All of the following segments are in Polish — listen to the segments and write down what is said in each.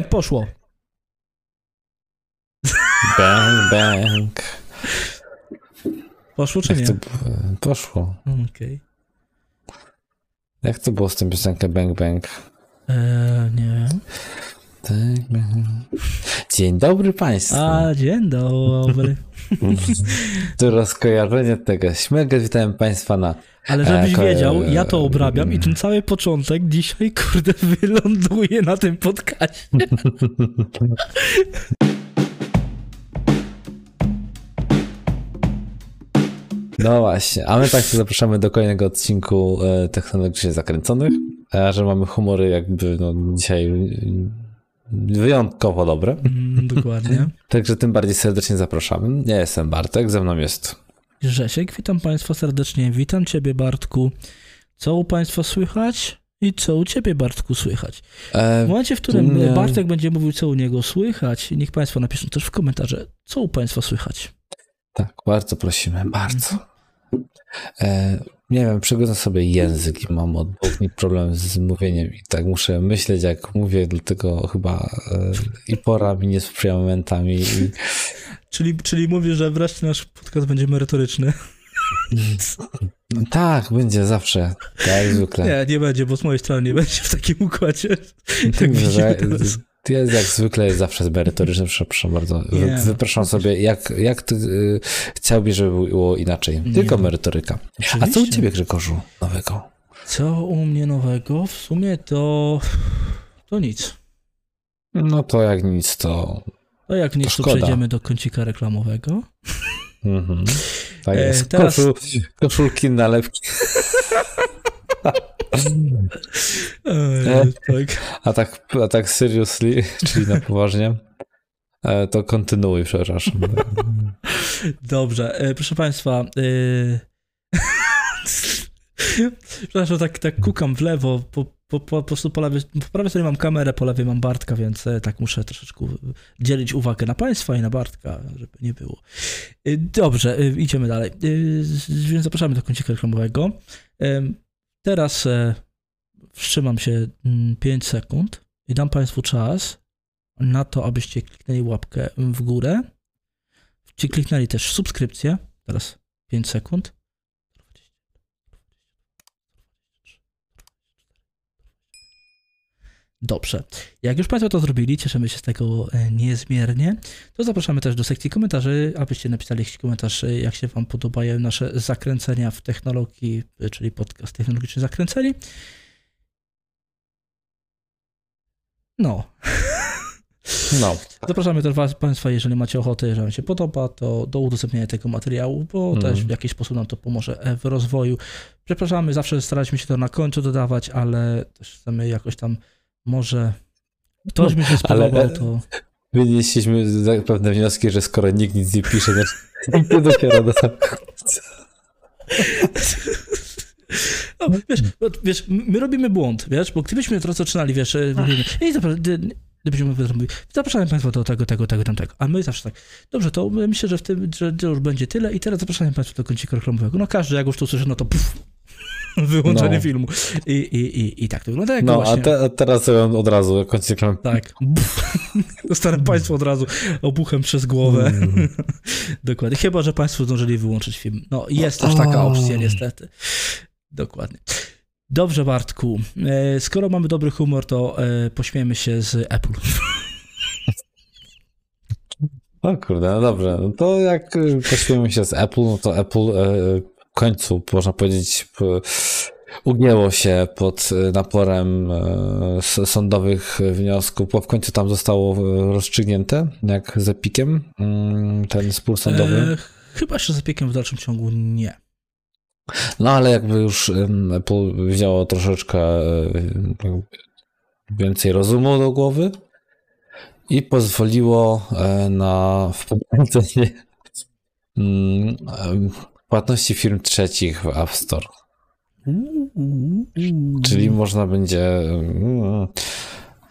bęk, poszło. Bęk, bęk. Poszło czy nie? Poszło. Okej. Jak to było z tym piosenką Bang Bang? Nie. Dzień dobry Państwu. A, dzień dobry. Dużo skojarzenia tego. Śmega, witam Państwa na... Ale żebyś wiedział, ja to obrabiam i ten cały początek dzisiaj, kurde, wyląduje na tym podcaście. No właśnie, a my tak się zapraszamy do kolejnego odcinku Technologicznie Zakręconych, że mamy humory jakby no, dzisiaj wyjątkowo dobre. Dokładnie. Także tym bardziej serdecznie zapraszamy. Ja jestem Bartek, ze mną jest... Grzesiek, witam Państwa serdecznie, witam Ciebie Bartku. Co u Państwa słychać i co u Ciebie Bartku słychać? W momencie, w którym Bartek będzie mówił co u niego słychać, niech Państwo napiszą też w komentarze, co u Państwa słychać. Tak, bardzo prosimy, bardzo. Nie wiem, przygodzę sobie język i mam od 2 dni problem z mówieniem i tak muszę myśleć jak mówię, dlatego chyba i pora mi nie sprzyja momentami. I... Czyli mówisz, że wreszcie nasz podcast będzie merytoryczny. No, tak, będzie zawsze, tak zwykle. Nie będzie, bo z mojej strony nie będzie w takim układzie. Tak teraz. Jest jak zwykle, jest zawsze merytoryczny, przepraszam bardzo. Wypraszam sobie, jak ty chciałbyś, żeby było inaczej. Tylko merytoryka. Oczywiście. A co u ciebie, Grzegorzu, nowego? Co u mnie nowego? W sumie to nic. No to jak nic, to jak nic, to przejdziemy do kącika reklamowego. Mhm. Tak jest. Teraz... Koszulki, nalepki. A tak seriously, czyli na poważnie, to kontynuuj, przepraszam. Dobrze, proszę Państwa, przepraszam, tak kukam w lewo, po prostu po prawej stronie mam kamerę, po lewej mam Bartka, więc tak muszę troszeczkę dzielić uwagę na Państwa i na Bartka, żeby nie było. Dobrze, idziemy dalej, więc zapraszamy do kącika reklamowego. Teraz wstrzymam się 5 sekund i dam Państwu czas na to, abyście kliknęli łapkę w górę. Ci kliknęli też subskrypcję. Teraz 5 sekund. Dobrze. Jak już Państwo to zrobili, cieszymy się z tego niezmiernie, to zapraszamy też do sekcji komentarzy, abyście napisali jakiś komentarz, jak się Wam podobają nasze zakręcenia w technologii, czyli podcast technologicznie zakręceni. No. Zapraszamy też Państwa, jeżeli macie ochotę, jeżeli Wam się podoba, to do udostępnienia tego materiału, bo też w jakiś sposób nam to pomoże w rozwoju. Przepraszamy, zawsze staraliśmy się to na końcu dodawać, ale też chcemy jakoś tam może ktoś mi się spodobał, ale to... Wynieśliśmy pewne wnioski, że skoro nikt nic nie pisze, to dopiero do samego końca. No, wiesz, my robimy błąd, wiesz, bo gdybyśmy to zaczynali, wiesz, mówimy, zapraszamy Państwa do tego, a my zawsze tak, dobrze, to myślę, że w tym, że już będzie tyle i teraz zapraszamy Państwa do kącika reklamowego. No każdy, jak już to usłyszy, no to wyłączenie filmu. I tak to wygląda. Jak no, właśnie... a teraz od razu kącik reklam. Tak. Dostanę Państwo od razu obuchem przez głowę. Dokładnie. Chyba że Państwo zdążyli wyłączyć film. No, jest też taka opcja, niestety. Dokładnie. Dobrze, Bartku. Skoro mamy dobry humor, to pośmiemy się z Apple. O kurde, no dobrze. No to jak pośmiemy się z Apple, no to Apple... W końcu, można powiedzieć, ugięło się pod naporem sądowych wniosków, bo w końcu tam zostało rozstrzygnięte, jak z Epiciem, ten spór sądowy. Chyba że z Epiciem w dalszym ciągu nie. No ale jakby już Apple wzięło troszeczkę więcej rozumu do głowy i pozwoliło na wprowadzenie płatności firm trzecich w App Store. Czyli można będzie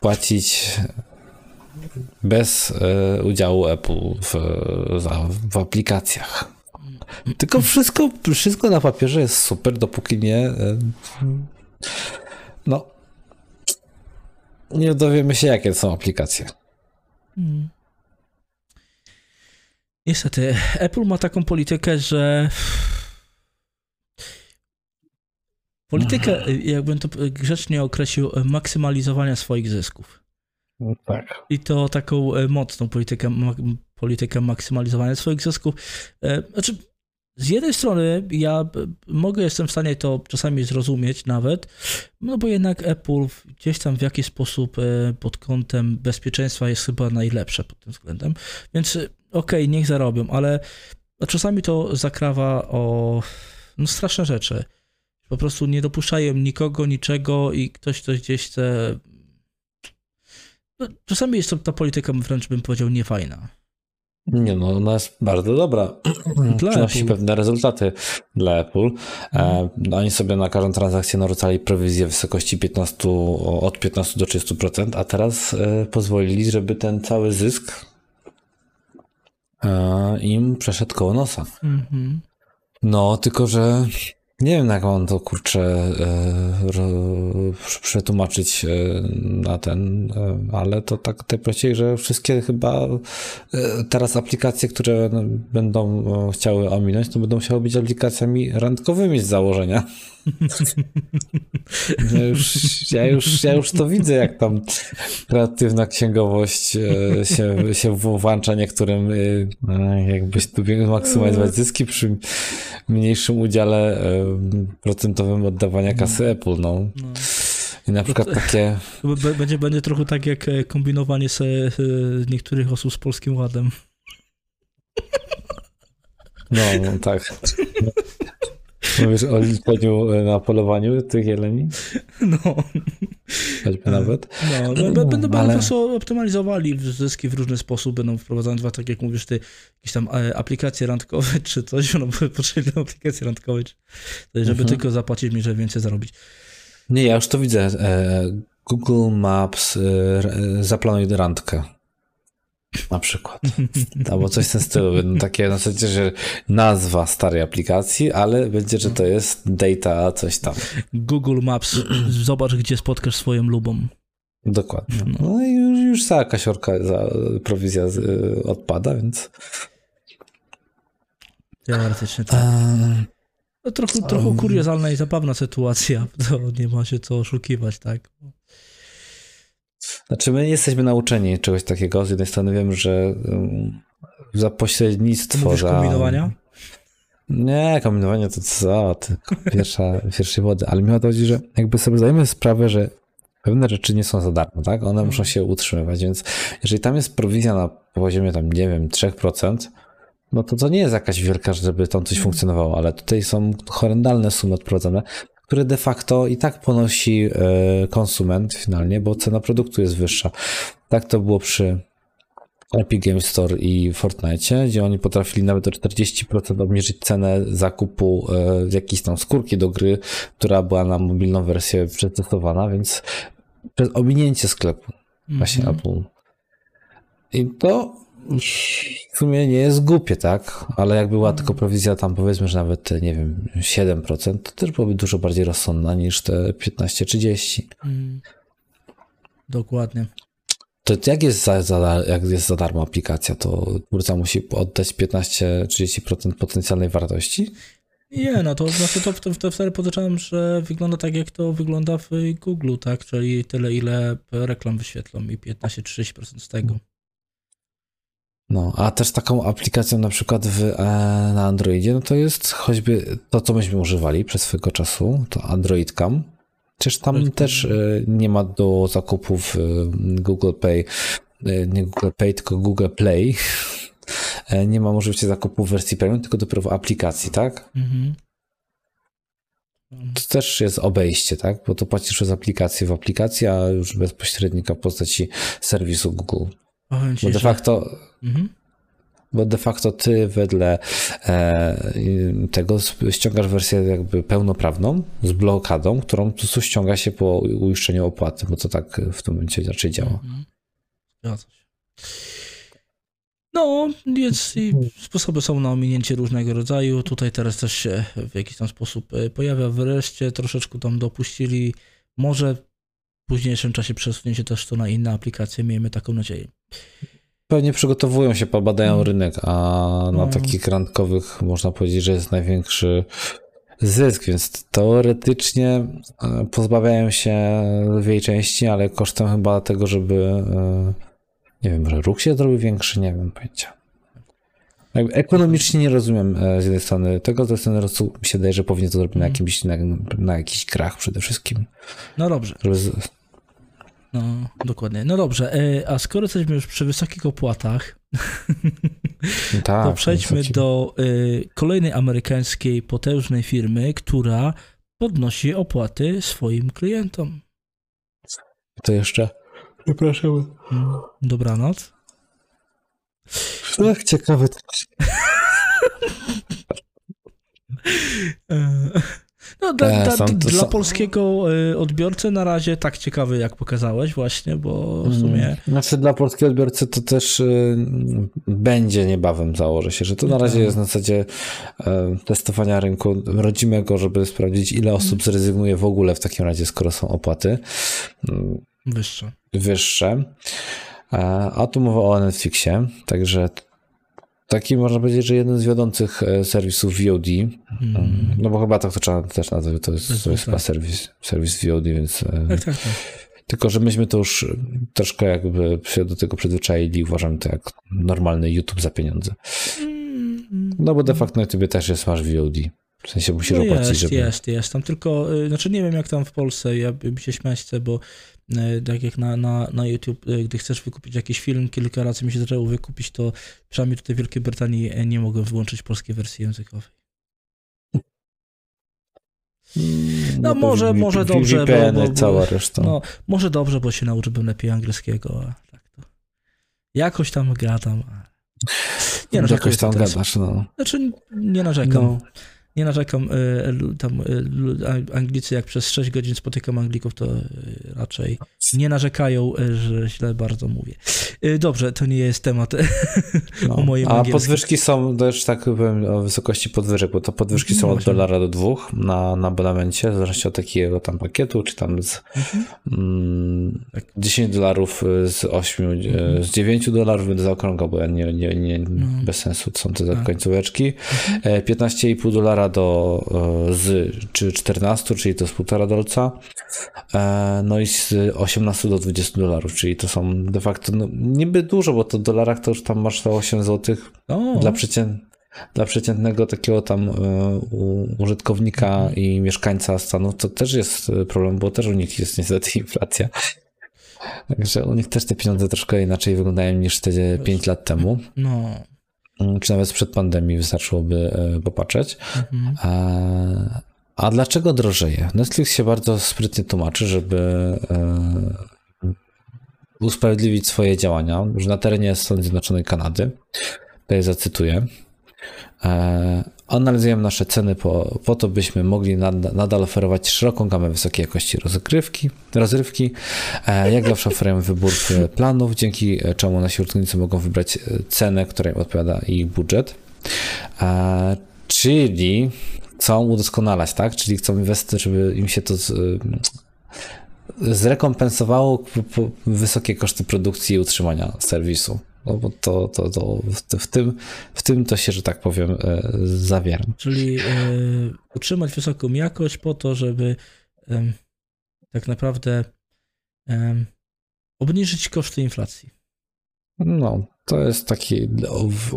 płacić bez udziału Apple w aplikacjach. Tylko wszystko na papierze jest super, dopóki nie... No. nie dowiemy się, jakie są aplikacje. Hmm. Niestety, Apple ma taką politykę, że... Politykę, jakbym to grzecznie określił, maksymalizowania swoich zysków. No tak. I to taką mocną politykę maksymalizowania swoich zysków. Znaczy, z jednej strony ja jestem w stanie to czasami zrozumieć nawet, no bo jednak Apple gdzieś tam w jakiś sposób pod kątem bezpieczeństwa jest chyba najlepsze pod tym względem, więc okej, niech zarobią, ale czasami to zakrawa o no, straszne rzeczy. Po prostu nie dopuszczają nikogo, niczego i ktoś coś gdzieś chce... No, czasami jest to ta polityka, wręcz bym powiedział, niefajna. Nie no, ona jest bardzo dobra. Przynosi pewne rezultaty dla Apple. Oni sobie na każdą transakcję narzucali prowizję w wysokości od 15 do 30%, a teraz pozwolili, żeby ten cały zysk im przeszedł koło nosa. No, tylko że... Nie wiem, jak mam to, kurczę, przetłumaczyć na ten, ale to tak najprościej, że wszystkie chyba teraz aplikacje, które będą chciały ominąć, to będą musiały być aplikacjami randkowymi z założenia. Ja już to widzę, jak tam kreatywna księgowość się włącza niektórym, jakbyś tu maksymalizować zyski przy mniejszym udziale procentowym oddawania kasy Apple. No. I na przykład takie... Będzie trochę tak jak kombinowanie niektórych osób z Polskim Ładem. No tak. Mówisz o liczeniu na polowaniu tych jeleni? No. Choćby nawet. No, będą po prostu optymalizowali zyski w różny sposób, będą wprowadzane dwa, tak jak mówisz ty, jakieś tam aplikacje randkowe czy coś, no potrzebne aplikacje randkowe, żeby tylko zapłacić mi, żeby więcej zarobić. Nie, ja już to widzę. Google Maps zaplanuj randkę. Na przykład. Albo coś w tym stylu. Będą takie na zasadzie, że nazwa starej aplikacji, ale będzie, że to jest data, coś tam. Google Maps. Zobacz, gdzie spotkasz swoją lubą. Dokładnie. No i już cała kasiorka za prowizja odpada, więc... Teoretycznie tak. No, trochę kuriozalna i zabawna sytuacja. To nie ma się co oszukiwać, tak? Znaczy, my jesteśmy nauczeni czegoś takiego. Z jednej strony wiem, że za pośrednictwo... Mówisz kombinowania? Nie, kombinowanie to co? Pierwszej wody. Ale mi chodzi, że jakby sobie zdajemy sprawę, że pewne rzeczy nie są za darmo, tak? One muszą się utrzymywać, więc jeżeli tam jest prowizja na poziomie tam, nie wiem, 3%, no to nie jest jakaś wielka, żeby tam coś funkcjonowało, ale tutaj są horrendalne sumy odprowadzane, które de facto i tak ponosi konsument finalnie, bo cena produktu jest wyższa. Tak to było przy Epic Games Store i Fortnite, gdzie oni potrafili nawet o 40% obniżyć cenę zakupu jakiejś tam skórki do gry, która była na mobilną wersję przetestowana, więc przez ominięcie sklepu właśnie Apple. I to w sumie nie jest głupie, tak? Ale jak była tylko prowizja tam, powiedzmy, że nawet, nie wiem, 7%, to też byłoby dużo bardziej rozsądna niż te 15-30. Dokładnie. To jak jest za darmo aplikacja, to twórca musi oddać 15-30% potencjalnej wartości? Nie, no to znaczy to wtedy podejrzewam, że wygląda tak, jak to wygląda w Google, tak? Czyli tyle, ile reklam wyświetlą i 15-30% z tego. No, a też taką aplikacją na przykład na Androidzie, no to jest choćby to, co myśmy używali przez swego czasu, to Android Cam. Przecież tam też nie ma do zakupów Google Pay, nie Google Pay, tylko Google Play. Nie ma możliwości zakupu w wersji premium, tylko dopiero w aplikacji, tak? To też jest obejście, tak? Bo to płacisz przez aplikację w aplikacji, a już bez pośrednika w postaci serwisu Google. Bo de facto, ty wedle tego ściągasz wersję jakby pełnoprawną z blokadą, którą po prostu ściąga się po uiszczeniu opłaty, bo to tak w tym momencie raczej działa. No, więc i sposoby są na ominięcie różnego rodzaju. Tutaj teraz też się w jakiś tam sposób pojawia. Wreszcie troszeczkę tam dopuścili może w późniejszym czasie przesunięcie też to na inne aplikacje, miejmy taką nadzieję. Pewnie przygotowują się, pobadają rynek, a na takich randkowych można powiedzieć, że jest największy zysk, więc teoretycznie pozbawiają się lwiej części, ale kosztem chyba tego, żeby nie wiem, że ruch się zrobił większy, nie wiem pojęcia. Ekonomicznie nie rozumiem z jednej strony tego, z drugiej strony mi się daje, że powinien to zrobić na jakichś grach przede wszystkim. No dobrze. No, dokładnie. No dobrze, a skoro jesteśmy już przy wysokich opłatach, to przejdźmy do kolejnej amerykańskiej potężnej firmy, która podnosi opłaty swoim klientom. To jeszcze? Przepraszam. Dobranoc. Ach, ciekawe. No, dla polskiego odbiorcy na razie tak ciekawy, jak pokazałeś właśnie, bo w sumie... Znaczy dla polskiego odbiorcy to też będzie niebawem, założę się, że to na razie jest na zasadzie testowania rynku rodzimego, żeby sprawdzić, ile osób zrezygnuje w ogóle w takim razie, skoro są opłaty wyższe. A tu mowa o Netflixie, także... Taki można powiedzieć, że jeden z wiodących serwisów VOD, no bo chyba tak to trzeba też nazwać, to jest chyba serwis VOD, więc... Tak. Tylko, że myśmy to już troszkę jakby się do tego przyzwyczaili, uważam to jak normalny YouTube za pieniądze. No bo de facto na YouTube też masz VOD. W sensie musisz opłacić, żeby... Jest. Tam tylko, znaczy nie wiem jak tam w Polsce, ja bym się śmiać chcę, bo tak jak na YouTube, gdy chcesz wykupić jakiś film, kilka razy mi się zaczęło wykupić, to przynajmniej tutaj w Wielkiej Brytanii nie mogłem wyłączyć polskiej wersji językowej. No może dobrze, bo cała reszta. No, może dobrze, bo się nauczyłbym lepiej angielskiego, a tak to jakoś tam gadam. Nie narzekam. Jakoś tam gadasz, no. Znaczy nie narzekam. No. Nie narzekam, tam Anglicy jak przez 6 godzin spotykam Anglików, to raczej nie narzekają, że źle bardzo mówię. Dobrze, to nie jest temat o moim angielskim. A podwyżki są, też tak powiem o wysokości podwyżek, bo to podwyżki są od $1 do $2 na abonamencie, w zależności od takiego tam pakietu, czy tam z $10, z 8, z $9 będę zaokrągał, bo ja nie bez sensu są te końcóweczki. $15,5 czy 14, czyli to jest $1,5, no i z $18 do $20, czyli to są de facto niby dużo, bo to w dolarach to już tam masz te 8 zł dla przeciętnego takiego tam użytkownika i mieszkańca Stanów, to też jest problem, bo też u nich jest niestety inflacja. Także u nich też te pieniądze troszkę inaczej wyglądają niż te 5 lat temu. No. Czy nawet sprzed pandemii wystarczyłoby popatrzeć. A dlaczego drożeje? Netflix się bardzo sprytnie tłumaczy, żeby usprawiedliwić swoje działania, że na terenie Stanów Zjednoczonych Kanady, tutaj zacytuję, analizujemy nasze ceny po to, byśmy mogli nadal oferować szeroką gamę wysokiej jakości rozrywki. Jak zawsze oferujemy wybór planów, dzięki czemu nasi użytkownicy mogą wybrać cenę, która im odpowiada ich budżet. Czyli chcą udoskonalać, tak? Czyli chcą inwestować, żeby im się to zrekompensowało wysokie koszty produkcji i utrzymania serwisu. No bo to w tym to się, że tak powiem, zawiera. Czyli utrzymać wysoką jakość po to, żeby tak naprawdę obniżyć koszty inflacji. No, to jest taki...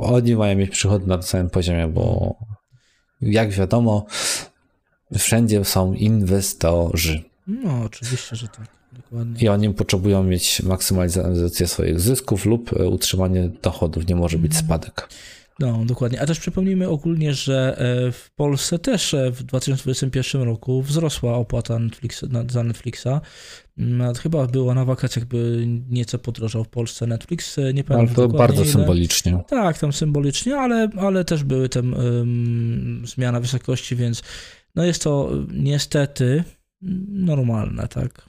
Oni mają mieć przychody na tym samym poziomie, bo jak wiadomo, wszędzie są inwestorzy. No, oczywiście, że tak. Dokładnie. I oni potrzebują mieć maksymalizację swoich zysków lub utrzymanie dochodów, nie może być spadek. No, dokładnie. A też przypomnijmy ogólnie, że w Polsce też w 2021 roku wzrosła opłata za Netflixa. Chyba była na wakacjach, by nieco podrożał w Polsce Netflix. Nie pamiętam dokładnie ile. Bardzo symbolicznie. Tak, tam symbolicznie, ale też były tam zmiana wysokości, więc no jest to niestety normalne, tak?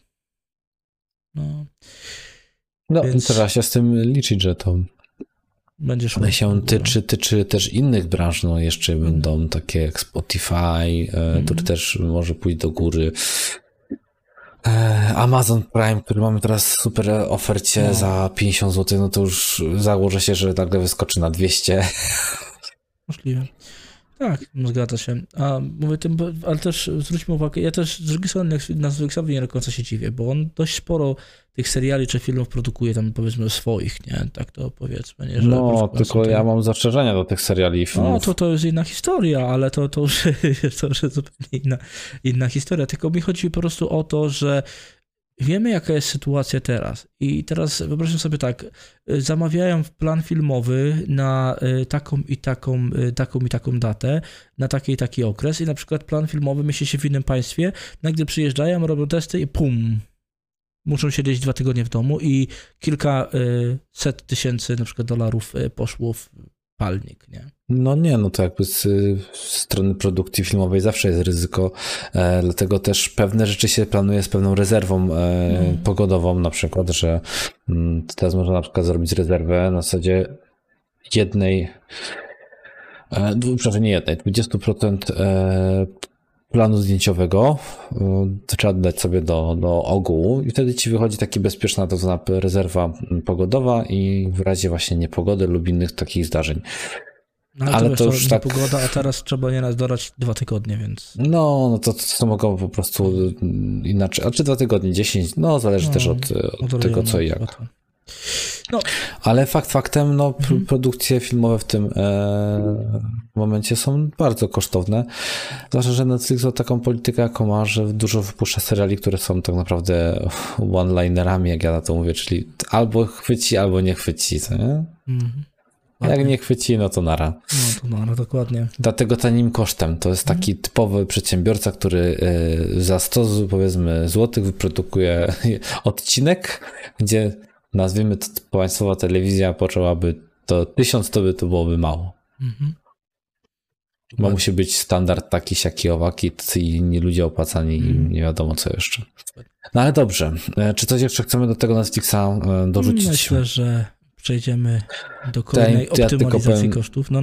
No więc... trzeba się z tym liczyć, że to będzie się tyczy też innych branż, no jeszcze będą takie jak Spotify, który też może pójść do góry. Amazon Prime, który mamy teraz w super ofercie za 50 zł, no to już założę się, że nagle wyskoczy na 200. Możliwe. Tak, zgadza się. A mówię tym, ale też zwróćmy uwagę, ja też z drugiej strony Netflixowi nie do końca się dziwię, bo on dość sporo tych seriali czy filmów produkuje tam powiedzmy swoich, nie? Tak to powiedzmy. Nie, że no, tylko ja mam zastrzeżenia do tych seriali i filmów. No, to jest inna historia, ale to już jest zupełnie inna historia. Tylko mi chodzi po prostu o to, że wiemy, jaka jest sytuacja teraz. I teraz wyobraźmy sobie tak, zamawiają plan filmowy na taką i taką datę, na taki i taki okres i na przykład plan filmowy mieści się w innym państwie, no gdy przyjeżdżają, robią testy i pum, muszą siedzieć 2 tygodnie w domu i kilkaset tysięcy na przykład dolarów poszło w palnik, nie? No nie, no to jakby z strony produkcji filmowej zawsze jest ryzyko, dlatego też pewne rzeczy się planuje z pewną rezerwą pogodową, na przykład, że teraz można na przykład zrobić rezerwę na zasadzie 20% planu zdjęciowego, trzeba dać sobie do ogółu i wtedy ci wychodzi taka bezpieczna to zna rezerwa pogodowa i w razie właśnie niepogody lub innych takich zdarzeń. Ale to już tak... pogoda, a teraz trzeba nieraz dorać 2 tygodnie, więc... No to mogą po prostu inaczej, a czy 2 tygodnie, 10, no zależy też od tego co i jak. No. Ale faktem, produkcje filmowe w tym momencie są bardzo kosztowne. Zwłaszcza, że Netflix ma taką politykę, jaką ma, że dużo wypuszcza seriali, które są tak naprawdę one-linerami, jak ja na to mówię, czyli albo chwyci, albo nie chwyci, co nie? Jak nie chwyci, no to nara. No to nara, dokładnie. Dlatego tanim kosztem. To jest taki typowy przedsiębiorca, który za 100 powiedzmy złotych wyprodukuje odcinek, gdzie nazwijmy to państwowa telewizja poczęłaby to 1000, to by to byłoby mało. Bo musi być standard taki, siaki, owaki i inni ludzie opłacani i nie wiadomo co jeszcze. No ale dobrze. Czy coś jeszcze chcemy do tego Netflixa dorzucić? Myślę, że przejdziemy do kolejnej optymalizacji kosztów. No.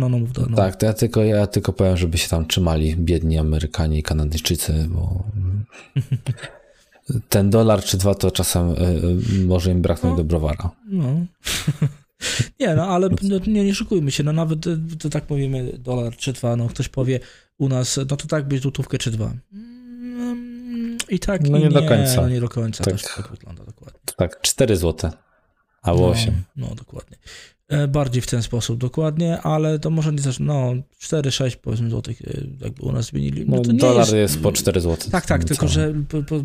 Tak, to ja tylko powiem, żeby się tam trzymali biedni Amerykanie i Kanadyjczycy, bo ten dolar czy 2 to czasem może im braknąć do browara. Ale nie szukujmy się, nawet to tak mówimy dolar czy 2, ktoś powie u nas, to tak być złotówkę czy 2. I tak nie do końca. No nie do końca tak, też tak wygląda dokładnie. Tak, 4 złote. Albo 8. No dokładnie. Bardziej w ten sposób, dokładnie, ale to może nie też, 4-6 powiedzmy złotych, jakby u nas zmienili. Dolar jest po 4 zł. Tak, tylko że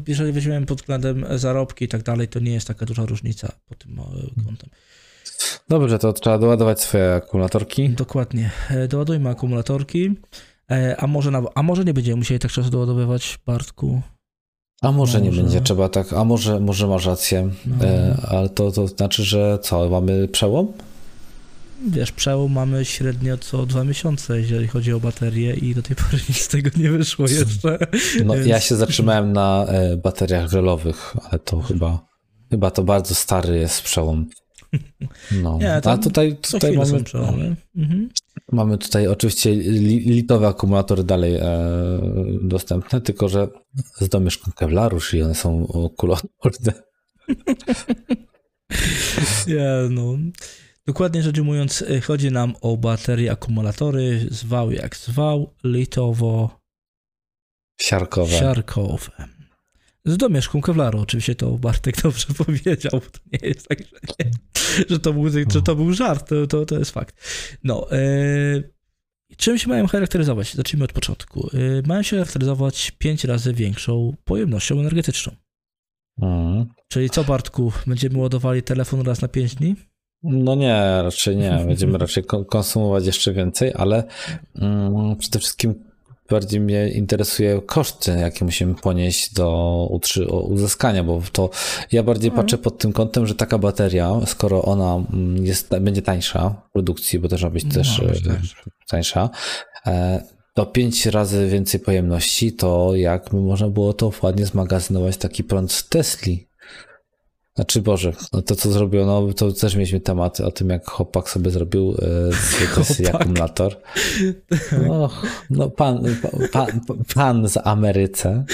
jeżeli weźmiemy pod względem zarobki i tak dalej, to nie jest taka duża różnica pod tym kątem. Dobrze, to trzeba doładować swoje akumulatorki. Dokładnie, doładujmy akumulatorki, a może nie będziemy musieli tak często doładowywać, Bartku? A może nie będzie trzeba tak, a może masz rację, ale to znaczy, że co, mamy przełom? Wiesz, przełom mamy średnio co 2 miesiące, jeżeli chodzi o baterię i do tej pory nic z tego nie wyszło jeszcze. Więc... ja się zatrzymałem na bateriach żelowych, ale to chyba to bardzo stary jest przełom. A tutaj mamy przełomy. Mamy tutaj oczywiście litowe akumulatory dalej dostępne, tylko że z domieszką kewlaru, czyli one są kuloodporne. Dokładnie rzecz ujmując, chodzi nam o baterie, akumulatory, zwał jak zwał, litowo-siarkowe. Z domieszką kewlaru, oczywiście to Bartek dobrze powiedział, bo to nie jest tak, że to był żart, to jest fakt. Czym się mają charakteryzować? Zacznijmy od początku. Mają się charakteryzować 5 razy większą pojemnością energetyczną. Czyli co, Bartku, będziemy ładowali telefon raz na 5 dni? No nie, raczej nie. Będziemy raczej konsumować jeszcze więcej, ale przede wszystkim bardziej mnie interesuje koszty, jakie musimy ponieść do uzyskania, bo to ja bardziej patrzę pod tym kątem, że taka bateria, skoro ona będzie tańsza w produkcji, bo też ma być tańsza, to 5 razy więcej pojemności, to jakby można było to ładnie zmagazynować taki prąd z Tesli. Znaczy Boże, no to co zrobiono, to też mieliśmy temat o tym, jak chłopak sobie zrobił z akumulator. No pan z Ameryce,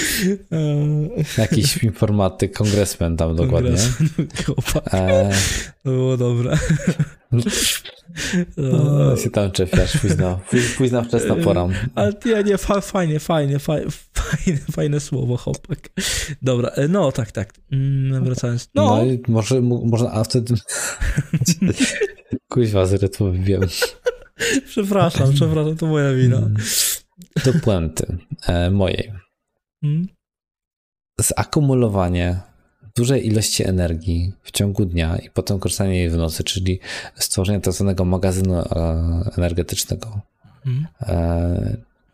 jakiś informatyk, kongresmen tam dokładnie. Chłopak, to było dobre. No się tam czepiasz, późna wczesna pora. Ale ja nie, fajne słowo, chłopak. Dobra, no tak. Wracając. No i może a wtedy... Kuźwa, z rytmu wiem. Przepraszam, to moja wina. Do puenty mojej. Zakumulowanie dużej ilości energii w ciągu dnia i potem korzystanie jej w nocy, czyli stworzenie tak zwanego magazynu energetycznego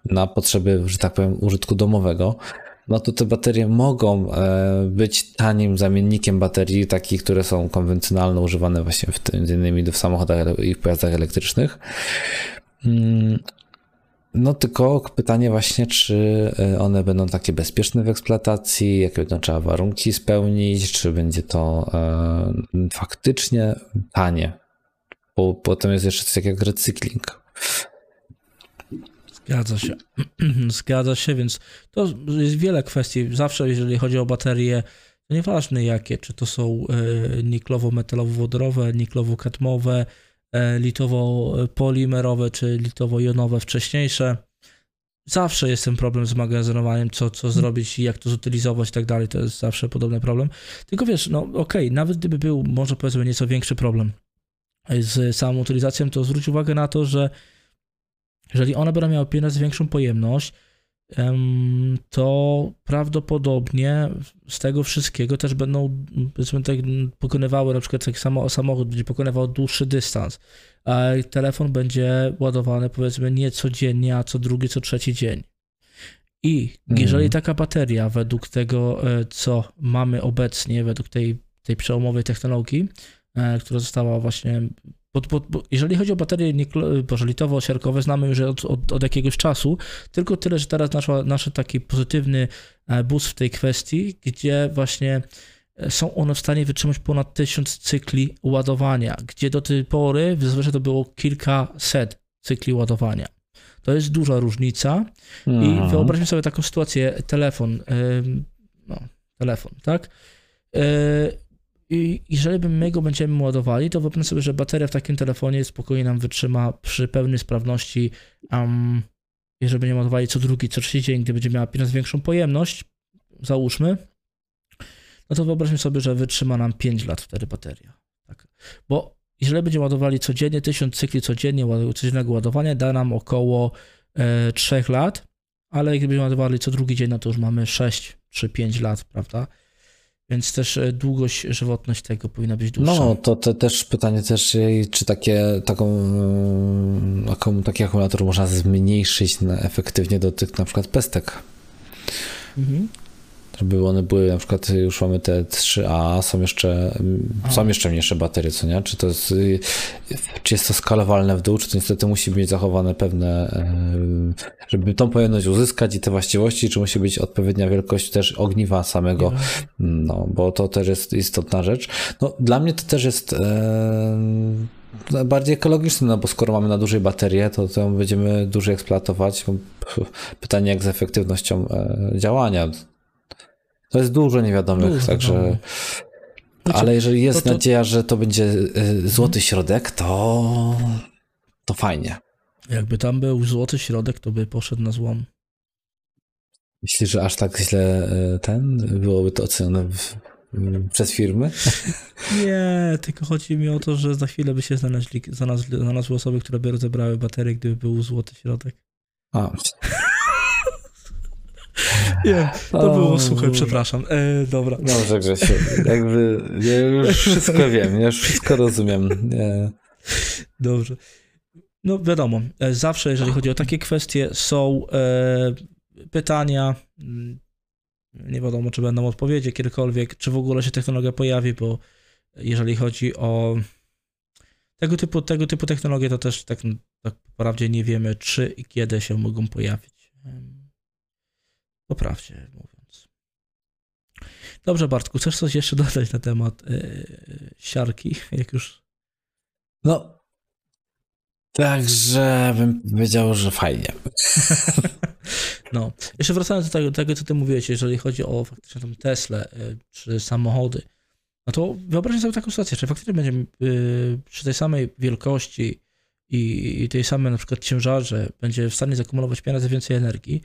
na potrzeby, że tak powiem, użytku domowego, no to te baterie mogą być tanim zamiennikiem baterii takich, które są konwencjonalnie używane właśnie w tym, między innymi w samochodach i w pojazdach elektrycznych. No tylko pytanie właśnie, czy one będą takie bezpieczne w eksploatacji, jakie będą trzeba warunki spełnić, czy będzie to faktycznie tanie. Bo potem jest jeszcze coś takiego jak recykling. Zgadza się, więc to jest wiele kwestii. Zawsze jeżeli chodzi o baterie, to nieważne jakie, czy to są niklowo-metalowo-wodorowe, niklowo-kadmowe, litowo-polimerowe czy litowo-jonowe wcześniejsze. Zawsze jest ten problem z magazynowaniem, co zrobić i jak to zutylizować i tak dalej, to jest zawsze podobny problem. Tylko wiesz, no okej, nawet gdyby był może powiedzmy nieco większy problem z samą utylizacją, to zwróć uwagę na to, że jeżeli one będą miały pieniądze większą pojemność, to prawdopodobnie z tego wszystkiego też będą, powiedzmy, tak pokonywały, na przykład tak samo samochód będzie pokonywał dłuższy dystans, a telefon będzie ładowany, powiedzmy, nie codziennie, a co drugi, co trzeci dzień. I jeżeli taka bateria według tego, co mamy obecnie, według tej przełomowej technologii, która została właśnie... Bo jeżeli chodzi o baterie litowo-siarkowe, znamy już od jakiegoś czasu, tylko tyle, że teraz nasz taki pozytywny boost w tej kwestii, gdzie właśnie są one w stanie wytrzymać ponad 1000 cykli ładowania, gdzie do tej pory zazwyczaj to było kilkaset cykli ładowania. To jest duża różnica. I wyobraźmy sobie taką sytuację, telefon, tak? I jeżeli my go będziemy ładowali, to wyobraźmy sobie, że bateria w takim telefonie spokojnie nam wytrzyma przy pełnej sprawności, jeżeli będziemy ładowali co drugi, co trzeci dzień, gdy będzie miała większą pojemność, załóżmy, no to wyobraźmy sobie, że wytrzyma nam 5 lat wtedy bateria. Tak. Bo jeżeli będziemy ładowali codziennie, 1000 cykli codziennie, codziennego ładowania da nam około 3 lat, ale gdybyśmy ładowali co drugi dzień, no to już mamy 6 czy 5 lat, prawda? Więc też długość, żywotność tego powinna być dłuższa. No, to też pytanie też, czy taki akumulator można zmniejszyć efektywnie do tych na przykład pestek. Mhm. Żeby one były, na przykład już mamy te 3A, są jeszcze mniejsze baterie, co nie? Czy jest to skalowalne w dół, czy to niestety musi być zachowane pewne, żeby tą pojemność uzyskać i te właściwości, czy musi być odpowiednia wielkość też ogniwa samego, no bo to też jest istotna rzecz. No, dla mnie to też jest bardziej ekologiczne, no bo skoro mamy na dużej baterię, to będziemy dłużej eksploatować. Pytanie jak z efektywnością działania. To jest dużo niewiadomych, także... Ale jeżeli jest nadzieja, że to będzie złoty środek, to fajnie. Jakby tam był złoty środek, to by poszedł na złom. Myślisz, że aż tak źle byłoby to ocenione przez firmy? Nie, tylko chodzi mi o to, że za chwilę by się znalazły osoby, które by rozebrały baterię, gdyby był złoty środek. Nie, to było suche, przepraszam. Dobra. Dobrze, Grzesiu. Ja już wszystko wiem, ja już wszystko rozumiem. Dobrze. No wiadomo, zawsze jeżeli chodzi o takie kwestie, są pytania, nie wiadomo czy będą odpowiedzi kiedykolwiek, czy w ogóle się technologia pojawi, bo jeżeli chodzi o tego typu technologie, to też tak naprawdę nie wiemy, czy i kiedy się mogą pojawić. Po prawdzie mówiąc. Dobrze, Bartku, chcesz coś jeszcze dodać na temat siarki, jak już... No. Także bym powiedział, że fajnie. No. Jeszcze wracając do tego, co ty mówiłeś, jeżeli chodzi o faktycznie tam Teslę czy samochody, no to wyobraźmy sobie taką sytuację, czy faktycznie będziemy przy tej samej wielkości i tej samej na przykład ciężarze będzie w stanie zakumulować 5 razy więcej energii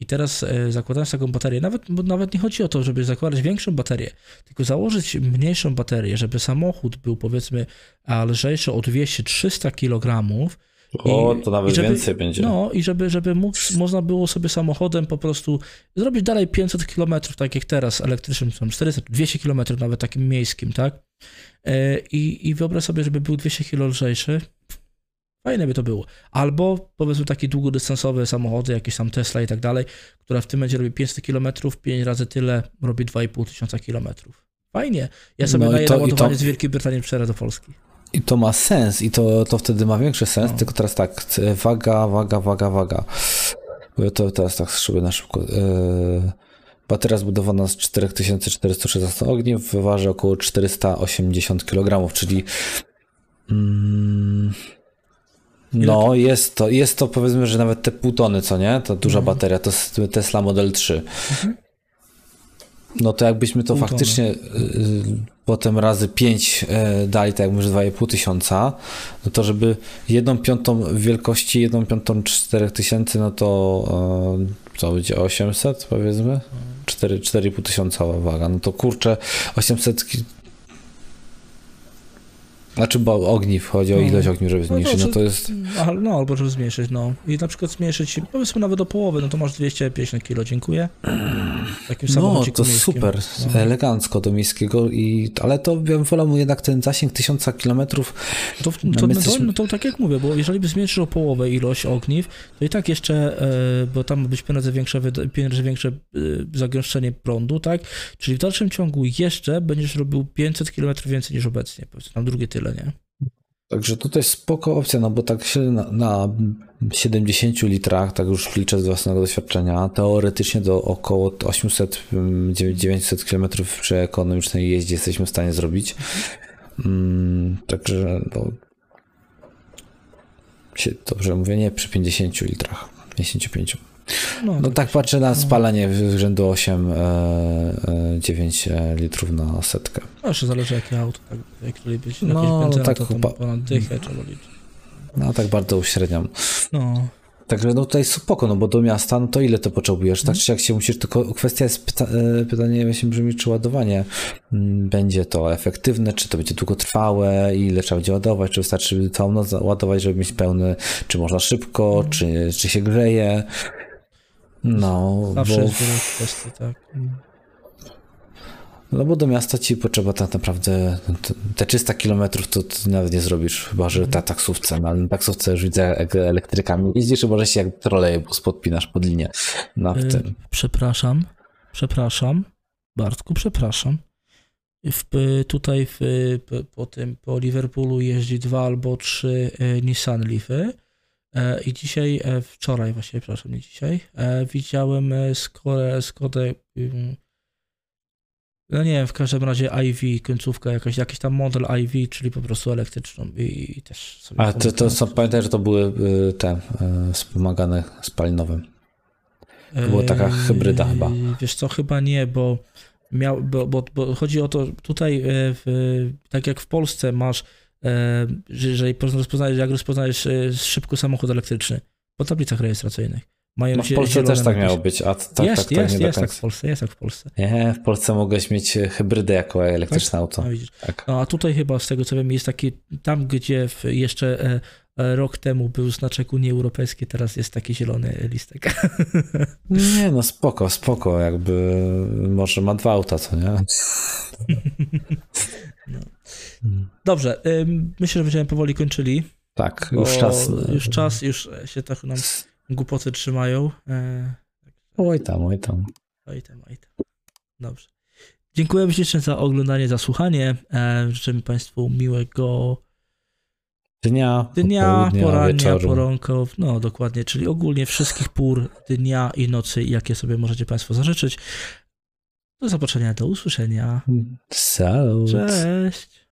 i teraz zakładając taką baterię, nawet nie chodzi o to, żeby zakładać większą baterię, tylko założyć mniejszą baterię, żeby samochód był powiedzmy lżejszy o 200-300 kg. O, to nawet żeby, więcej będzie. No i żeby móc, można było sobie samochodem po prostu zrobić dalej 500 km, tak jak teraz elektrycznym, tam 400-200 km nawet takim miejskim, tak? I wyobraź sobie, żeby był 200 kg lżejszy. Fajne by to było. Albo powiedzmy takie długodystansowe samochody, jakieś tam Tesla i tak dalej, która w tym będzie robi 500 km, 5 razy tyle robi 2,5 tysiąca km. Fajnie. Ja sobie daję naładowanie z Wielkiej Brytanii do Polski. I to ma sens i to wtedy ma większy sens, no. Tylko teraz tak, waga. To teraz tak sobie na szybko. Bateria zbudowana z 4416 ogniw waży około 480 kg, czyli no jest to powiedzmy, że nawet te pół tony, co nie? Ta duża bateria, to jest Tesla Model 3. No to jakbyśmy to faktycznie potem razy 5 dali, tak jak mówisz, 2,5 tysiąca, no to żeby 1/5 wielkości, 1/5 4000, no to co będzie 800 powiedzmy? 4,5 tysiąca waga, no to kurczę 800 Znaczy, bo ogniw, chodzi o ilość ogniw, żeby zmniejszyć, no to jest... No, albo żeby zmniejszyć, no. I na przykład zmniejszyć, powiedzmy nawet do połowy, no to masz 250 kg, dziękuję. Takim samochodziku to miejskim. Super, no. Elegancko do miejskiego, ale to bym wolał jednak ten zasięg 1000 km. To tak jak mówię, bo jeżeli by zmniejszył o połowę ilość ogniw, to i tak jeszcze, bo tam ma być 5 razy większe zagęszczenie prądu, tak? Czyli w dalszym ciągu jeszcze będziesz robił 500 km więcej niż obecnie, powiedzmy, tam drugie tyle. Nie? Także tutaj spoko opcja, no bo tak się na 70 litrach, tak już liczę z własnego doświadczenia, teoretycznie do około 800-900 km przy ekonomicznej jeździe jesteśmy w stanie zrobić. Także no, dobrze mówię, nie przy 50 litrach, 55. No tak patrzę na spalanie rzędu 8-9 litrów na setkę. No jeszcze zależy jakie auto, jak to liczyć, no tak ponad dychę trzeba liczyć. No tak bardzo uśredniam. No. Także no tutaj spoko, no bo do miasta, no to ile to potrzebujesz, tak czy jak się musisz, tylko kwestia jest, pytanie właśnie brzmi, czy ładowanie będzie to efektywne, czy to będzie długotrwałe, ile trzeba będzie ładować, czy wystarczy całą noc ładować, żeby mieć pełny, czy można szybko, czy się grzeje. No, zawsze jest wiele kwestii, tak. No bo do miasta ci potrzeba tak naprawdę te 300 km to ty nawet nie zrobisz, chyba że ta taksówce, no, na taksówce już widzę jak elektrykami jeździsz, chyba że się jak trolejbus podpinasz pod linię. No, w tym. Przepraszam, Bartku, przepraszam. Po Liverpoolu jeździ 2 albo 3 Nissan Leafy. I dzisiaj, wczoraj właściwie, przepraszam, nie dzisiaj, widziałem Skodę, no nie wiem, w każdym razie IV, końcówka jakaś, jakiś tam model IV, czyli po prostu elektryczną i też sobie... A to pamiętaj, że to były te wspomagane spalinowym. To była taka hybryda chyba. Wiesz co, chyba nie, bo chodzi o to, tutaj tak jak w Polsce masz, jeżeli rozpoznajesz szybko samochód elektryczny po tablicach rejestracyjnych. No w Polsce też tak miało być. Jest tak w Polsce. Nie, w Polsce mogłeś mieć hybrydę jako elektryczne auto. No, widzisz. Tak. No, a tutaj chyba z tego co wiem jest taki, tam gdzie jeszcze rok temu był znaczek Unii Europejskiej, teraz jest taki zielony listek. Nie no, spoko, jakby może ma 2 auta, co nie? No. Dobrze, myślę, że będziemy powoli kończyli. Tak, już czas, się tak nam głupoty trzymają. Oj tam. Dobrze. Dziękujemy ślicznie za oglądanie, za słuchanie. Życzymy Państwu miłego dnia, porania, poranków, no dokładnie, czyli ogólnie wszystkich pór dnia i nocy, jakie sobie możecie Państwo zażyczyć. Do zobaczenia, do usłyszenia. Cześć.